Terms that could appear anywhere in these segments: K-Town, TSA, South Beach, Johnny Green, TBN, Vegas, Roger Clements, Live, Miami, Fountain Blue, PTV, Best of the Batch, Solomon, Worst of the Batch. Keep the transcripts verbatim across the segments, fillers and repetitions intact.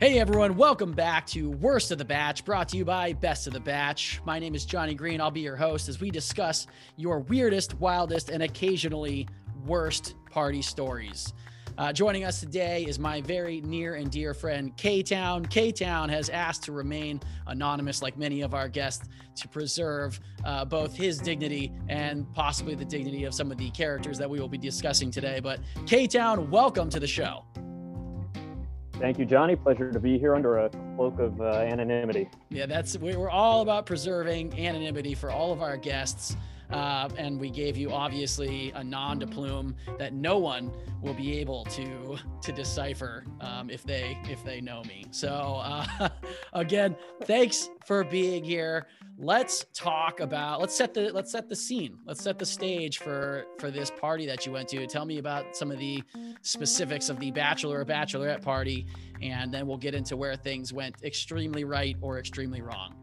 Hey everyone, welcome back to Worst of the Batch, brought to you by Best of the Batch. My name is Johnny Green. I'll be your host as we discuss your weirdest, wildest, and occasionally worst party stories. Uh, joining us today is my very near and dear friend, K-Town. K-Town has asked to remain anonymous, like many of our guests, to preserve uh, both his dignity and possibly the dignity of some of the characters that we will be discussing today. But K-Town, welcome to the show. Thank you, Johnny. Pleasure to be here under a cloak of uh, anonymity. Yeah, that's we were all about preserving anonymity for all of our guests. Uh, and we gave you, obviously, a nom de plume that no one will be able to to decipher um, if they if they know me. So, uh, again, thanks for being here. Let's talk about let's set the let's set the scene. Let's set the stage for for this party that you went to. Tell me about some of the specifics of the bachelor or bachelorette party, and then we'll get into where things went extremely right or extremely wrong.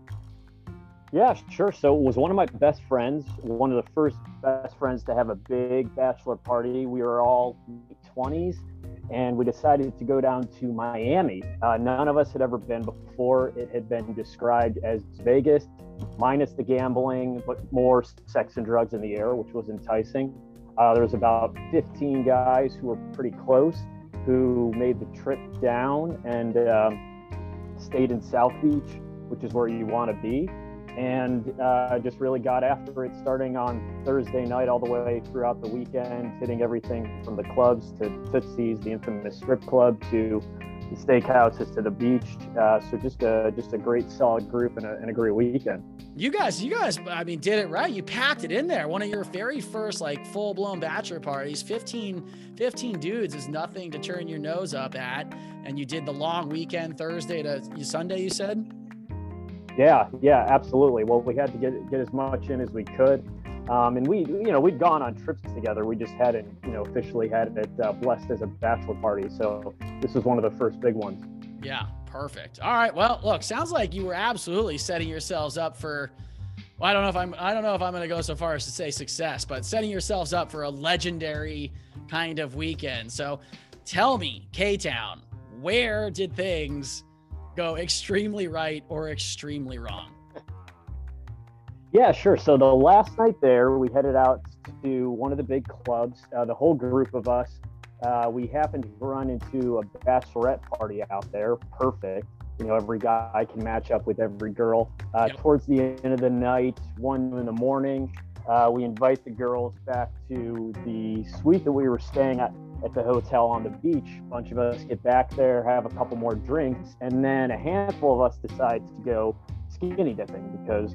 Yeah, sure. So it was one of my best friends, one of the first best friends to have a big bachelor party. We were all twenties, and we decided to go down to Miami. Uh, none of us had ever been before. It had been described as Vegas, minus the gambling, but more sex and drugs in the air, which was enticing. Uh, there was about fifteen guys who were pretty close who made the trip down and um, stayed in South Beach, which is where you want to be. And uh, just really got after it, starting on Thursday night all the way throughout the weekend, hitting everything from the clubs to Tootsie's, the infamous strip club, to the steakhouses, to the beach. Uh, so just a just a great solid group and a, and a great weekend. You guys, you guys, I mean, did it right. You packed it in there. One of your very first like full blown bachelor parties, fifteen, fifteen dudes is nothing to turn your nose up at. And you did the long weekend, Thursday to Sunday, you said? Yeah, yeah, absolutely. Well, we had to get get as much in as we could. Um, and we, you know, we'd gone on trips together. We just hadn't, you know, officially had it uh, blessed as a bachelor party. So this was one of the first big ones. Yeah, perfect. All right. Well, look, sounds like you were absolutely setting yourselves up for, well, I don't know if I'm, I don't know if I'm going to go so far as to say success, but setting yourselves up for a legendary kind of weekend. So tell me, K-Town, where did things go extremely right or extremely wrong? Yeah, sure. So the last night there, we headed out to one of the big clubs. Uh, the whole group of us, uh, we happened to run into a bachelorette party out there. Perfect. You know, every guy can match up with every girl. Uh, yep. Towards the end of the night, one in the morning, uh, we invite the girls back to the suite that we were staying at at the hotel on the beach. A bunch of us get back there, have a couple more drinks, and then a handful of us decide to go skinny dipping because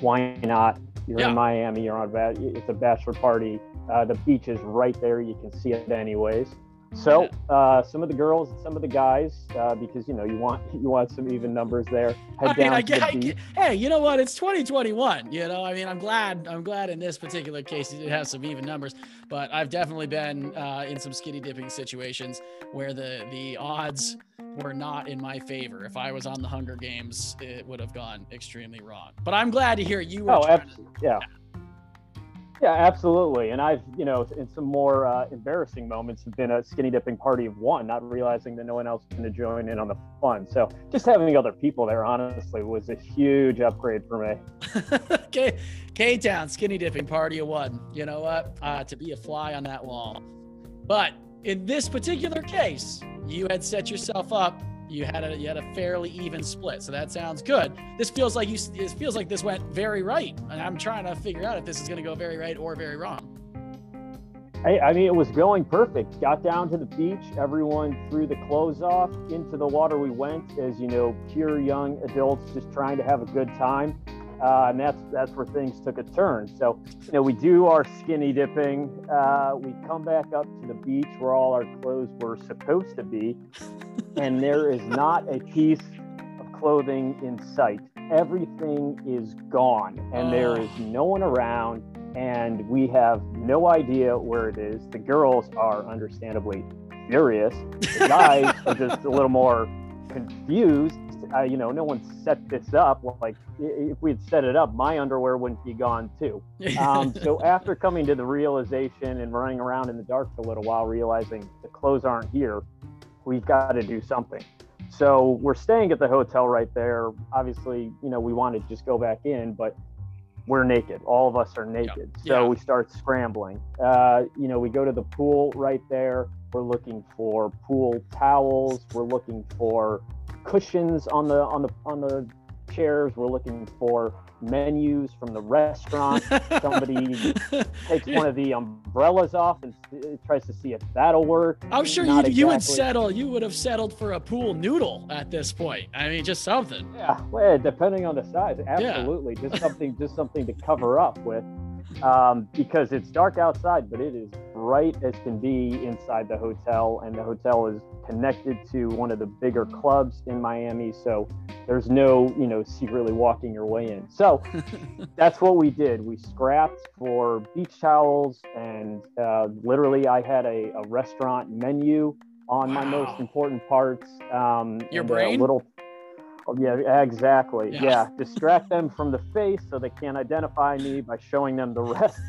why not? You're yeah. in Miami, you're on a, it's a bachelor party. Uh, the beach is right there. You can see it anyways. So uh, some of the girls and some of the guys, uh, because, you know, you want you want some even numbers there. Head I mean, down I get, the I get, hey, you know what? It's twenty twenty-one. You know, I mean, I'm glad. I'm glad in this particular case you did have some even numbers. But I've definitely been uh, in some skinny dipping situations where the the odds were not in my favor. If I was on the Hunger Games, it would have gone extremely wrong. But I'm glad to hear you were. Oh, absolutely. To, yeah. yeah. Yeah, absolutely. And I've, you know, in some more uh, embarrassing moments, have been a skinny dipping party of one, not realizing that no one else is going to join in on the fun. So just having other people there, honestly, was a huge upgrade for me. K- K-Town, skinny dipping party of one. You know what? Uh, to be a fly on that wall. But in this particular case, you had set yourself up. You had a you had a fairly even split, so that sounds good. This feels like you. It feels like this went very right, and I'm trying to figure out if this is going to go very right or very wrong. I, I mean, it was going perfect. Got down to the beach, everyone threw the clothes off, into the water we went, as you know, pure young adults just trying to have a good time, uh, and that's that's where things took a turn. So, you know, we do our skinny dipping. Uh, we come back up to the beach where all our clothes were supposed to be. And there is not a piece of clothing in sight. Everything is gone, and there is no one around, and we have no idea where it is. The girls are understandably furious. The guys are just a little more confused. Uh, you know, no one set this up. Like, if we had set it up, my underwear wouldn't be gone too. Um, so after coming to the realization and running around in the dark for a little while, realizing the clothes aren't here, we've got to do something. So we're staying at the hotel right there. Obviously, you know, we want to just go back in, but we're naked. All of us are naked. Yep. So yeah. we start scrambling. Uh, you know, we go to the pool right there. We're looking for pool towels. We're looking for cushions on the on the on the chairs. We're looking for menus from the restaurant. Somebody takes one of the umbrellas off and tries to see if that'll work. I'm sure you exactly. you would settle. You would have settled for a pool noodle at this point. I mean, just something. Yeah, well, depending on the size, absolutely. Yeah. Just something, just something to cover up with, um, because it's dark outside, but it is bright as can be inside the hotel, and the hotel is connected to one of the bigger clubs in Miami, so there's no, you know, secretly walking your way in. So that's what we did. We scrapped for beach towels, and uh, literally I had a, a restaurant menu on wow. my most important parts. Um, your brain? A little, oh, yeah, exactly. Yeah. yeah. Distract them from the face so they can't identify me by showing them the rest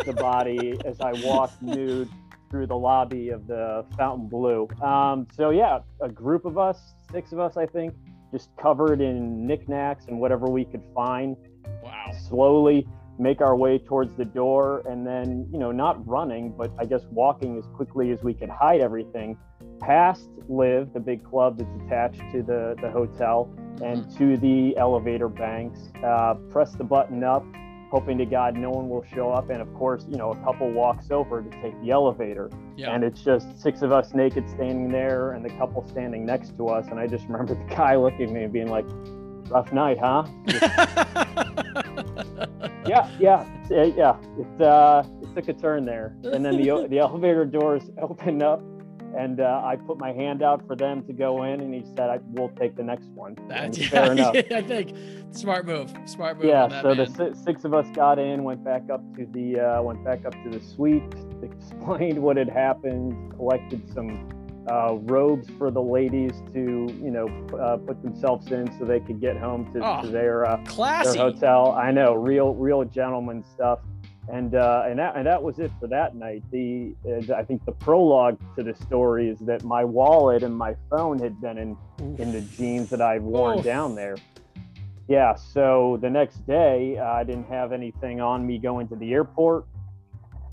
of the body as I walk nude through the lobby of the Fountain Blue. Um, so yeah, a group of us, six of us, I think, just covered in knickknacks and whatever we could find. Wow. Slowly make our way towards the door, and then, you know, not running, but I guess walking as quickly as we could hide everything past Live, the big club that's attached to the, the hotel, and mm-hmm. to the elevator banks, uh, press the button up, hoping to God no one will show up. And of course, you know, a couple walks over to take the elevator. Yeah. And it's just six of us naked standing there and the couple standing next to us. And I just remember the guy looking at me and being like, rough night, huh? yeah, yeah, yeah. It, uh, it took a turn there. And then the, the elevator doors opened up. And uh, I put my hand out for them to go in, and he said, I will take the next one. That's yeah, fair enough. Yeah, I think smart move, smart move. Yeah. That, so man. the six of us got in, went back up to the, uh, went back up to the suite, explained what had happened, collected some uh, robes for the ladies to, you know, uh, put themselves in so they could get home to, oh, to their, uh, their hotel. I know, real, real gentleman stuff. And uh, and that and that was it for that night. The uh, I think the prologue to the story is that my wallet and my phone had been in, in the jeans that I've worn Oof. down there. Yeah. So the next day, uh, I didn't have anything on me going to the airport.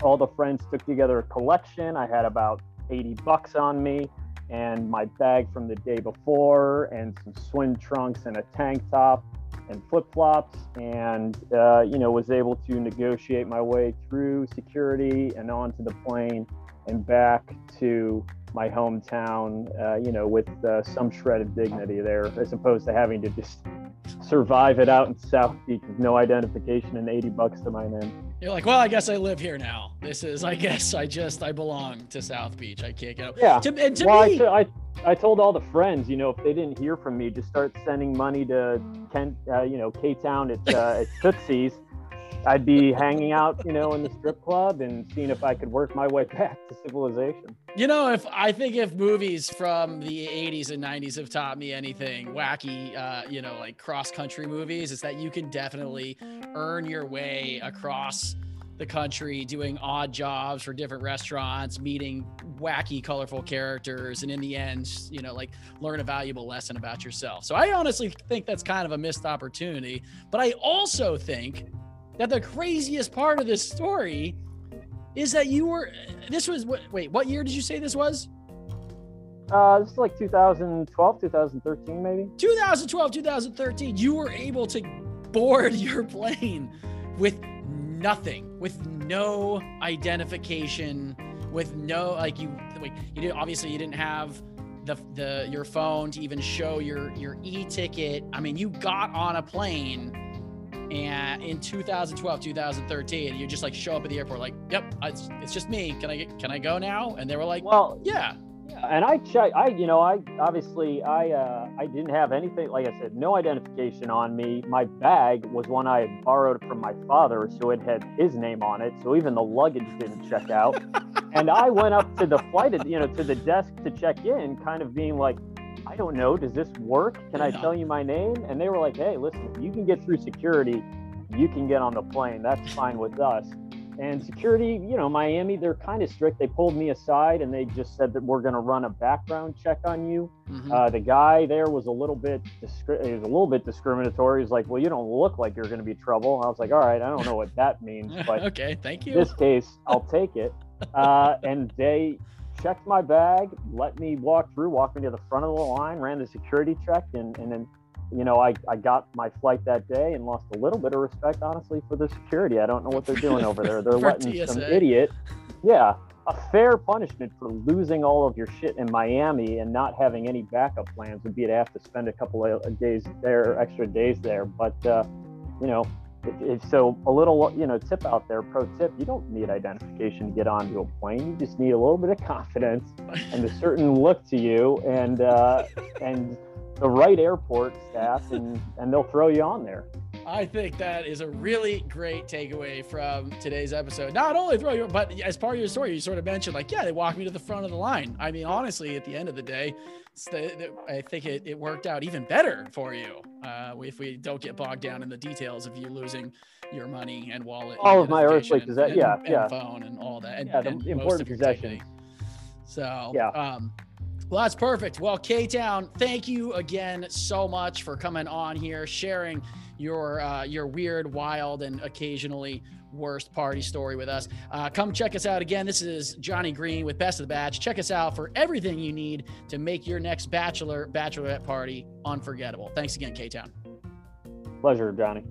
All the friends took together a collection. I had about eighty bucks on me, and my bag from the day before, and some swim trunks and a tank top and flip-flops, and uh, you know, was able to negotiate my way through security and onto the plane and back to my hometown, uh, you know, with uh, some shred of dignity there, as opposed to having to just survive it out in South Beach with no identification and eighty bucks to my name. You're like, well, I guess I live here now. This is, I guess I just, I belong to South Beach. I can't get up. Yeah. To, and to well, me- I, I, I told all the friends, you know, if they didn't hear from me, just start sending money to Kent, uh, you know, K-Town at, uh, at Tootsie's. I'd be hanging out, you know, in the strip club and seeing if I could work my way back to civilization. You know, if I think if movies from the eighties and nineties have taught me anything, wacky, uh, you know, like cross-country movies, it's that you can definitely earn your way across the country doing odd jobs for different restaurants, meeting wacky, colorful characters, and in the end, you know, like learn a valuable lesson about yourself. So I honestly think that's kind of a missed opportunity, but I also think that the craziest part of this story is that you were, this was, wait, what year did you say this was? Uh, this is like two thousand twelve, two thousand thirteen, maybe. two thousand twelve, two thousand thirteen, you were able to board your plane with nothing, with no identification, with no, like you, like you did, obviously you didn't have the, the, your phone to even show your, your e-ticket. I mean, you got on a plane and in two thousand twelve, two thousand thirteen, you just like show up at the airport, like, yep, it's, it's just me. Can I get, can I go now? And they were like, well, yeah. Yeah. And I checked, I, you know, I obviously, I, uh, I didn't have anything, like I said, no identification on me. My bag was one I had borrowed from my father, so it had his name on it. So even the luggage didn't check out. And I went up to the flight, you know, to the desk to check in, kind of being like, I don't know, does this work? Can yeah. I tell you my name? And they were like, hey, listen, if you can get through security, you can get on the plane. That's fine with us. And security, you know, Miami, they're kind of strict. They pulled me aside and they just said that we're going to run a background check on you. Mm-hmm. Uh, the guy there was a little bit discri- he was a little bit discriminatory. He's like, well, you don't look like you're going to be trouble. I was like, all right, I don't know what that means, but okay, thank you. In this case, I'll take it. Uh, and they checked my bag, let me walk through, walked me to the front of the line, ran the security check, and, and then, you know, I, I got my flight that day and lost a little bit of respect, honestly, for the security. I don't know what they're doing over there. They're letting T S A. Some idiot. Yeah. A fair punishment for losing all of your shit in Miami and not having any backup plans would be to have to spend a couple of days there, extra days there. But, uh, you know, it, it, so a little, you know, tip out there, pro tip, you don't need identification to get onto a plane. You just need a little bit of confidence and a certain look to you and, uh, and, the right airport staff, and, and they'll throw you on there. I think that is a really great takeaway from today's episode. Not only throw you, but as part of your story, you sort of mentioned like, yeah, they walked me to the front of the line. I mean, honestly, at the end of the day, the, the, I think it, it worked out even better for you. Uh, if we don't get bogged down in the details of you losing your money and wallet, all and of my earthly possessions, yeah, and yeah, phone and all that, and, yeah, the and important possessions. So, yeah. Um, Well, that's perfect. Well, K-Town, thank you again so much for coming on here, sharing your uh, your weird, wild, and occasionally worst party story with us. Uh, come check us out again. This is Johnny Green with Best of the Batch. Check us out for everything you need to make your next bachelor, bachelorette party unforgettable. Thanks again, K-Town. Pleasure, Johnny.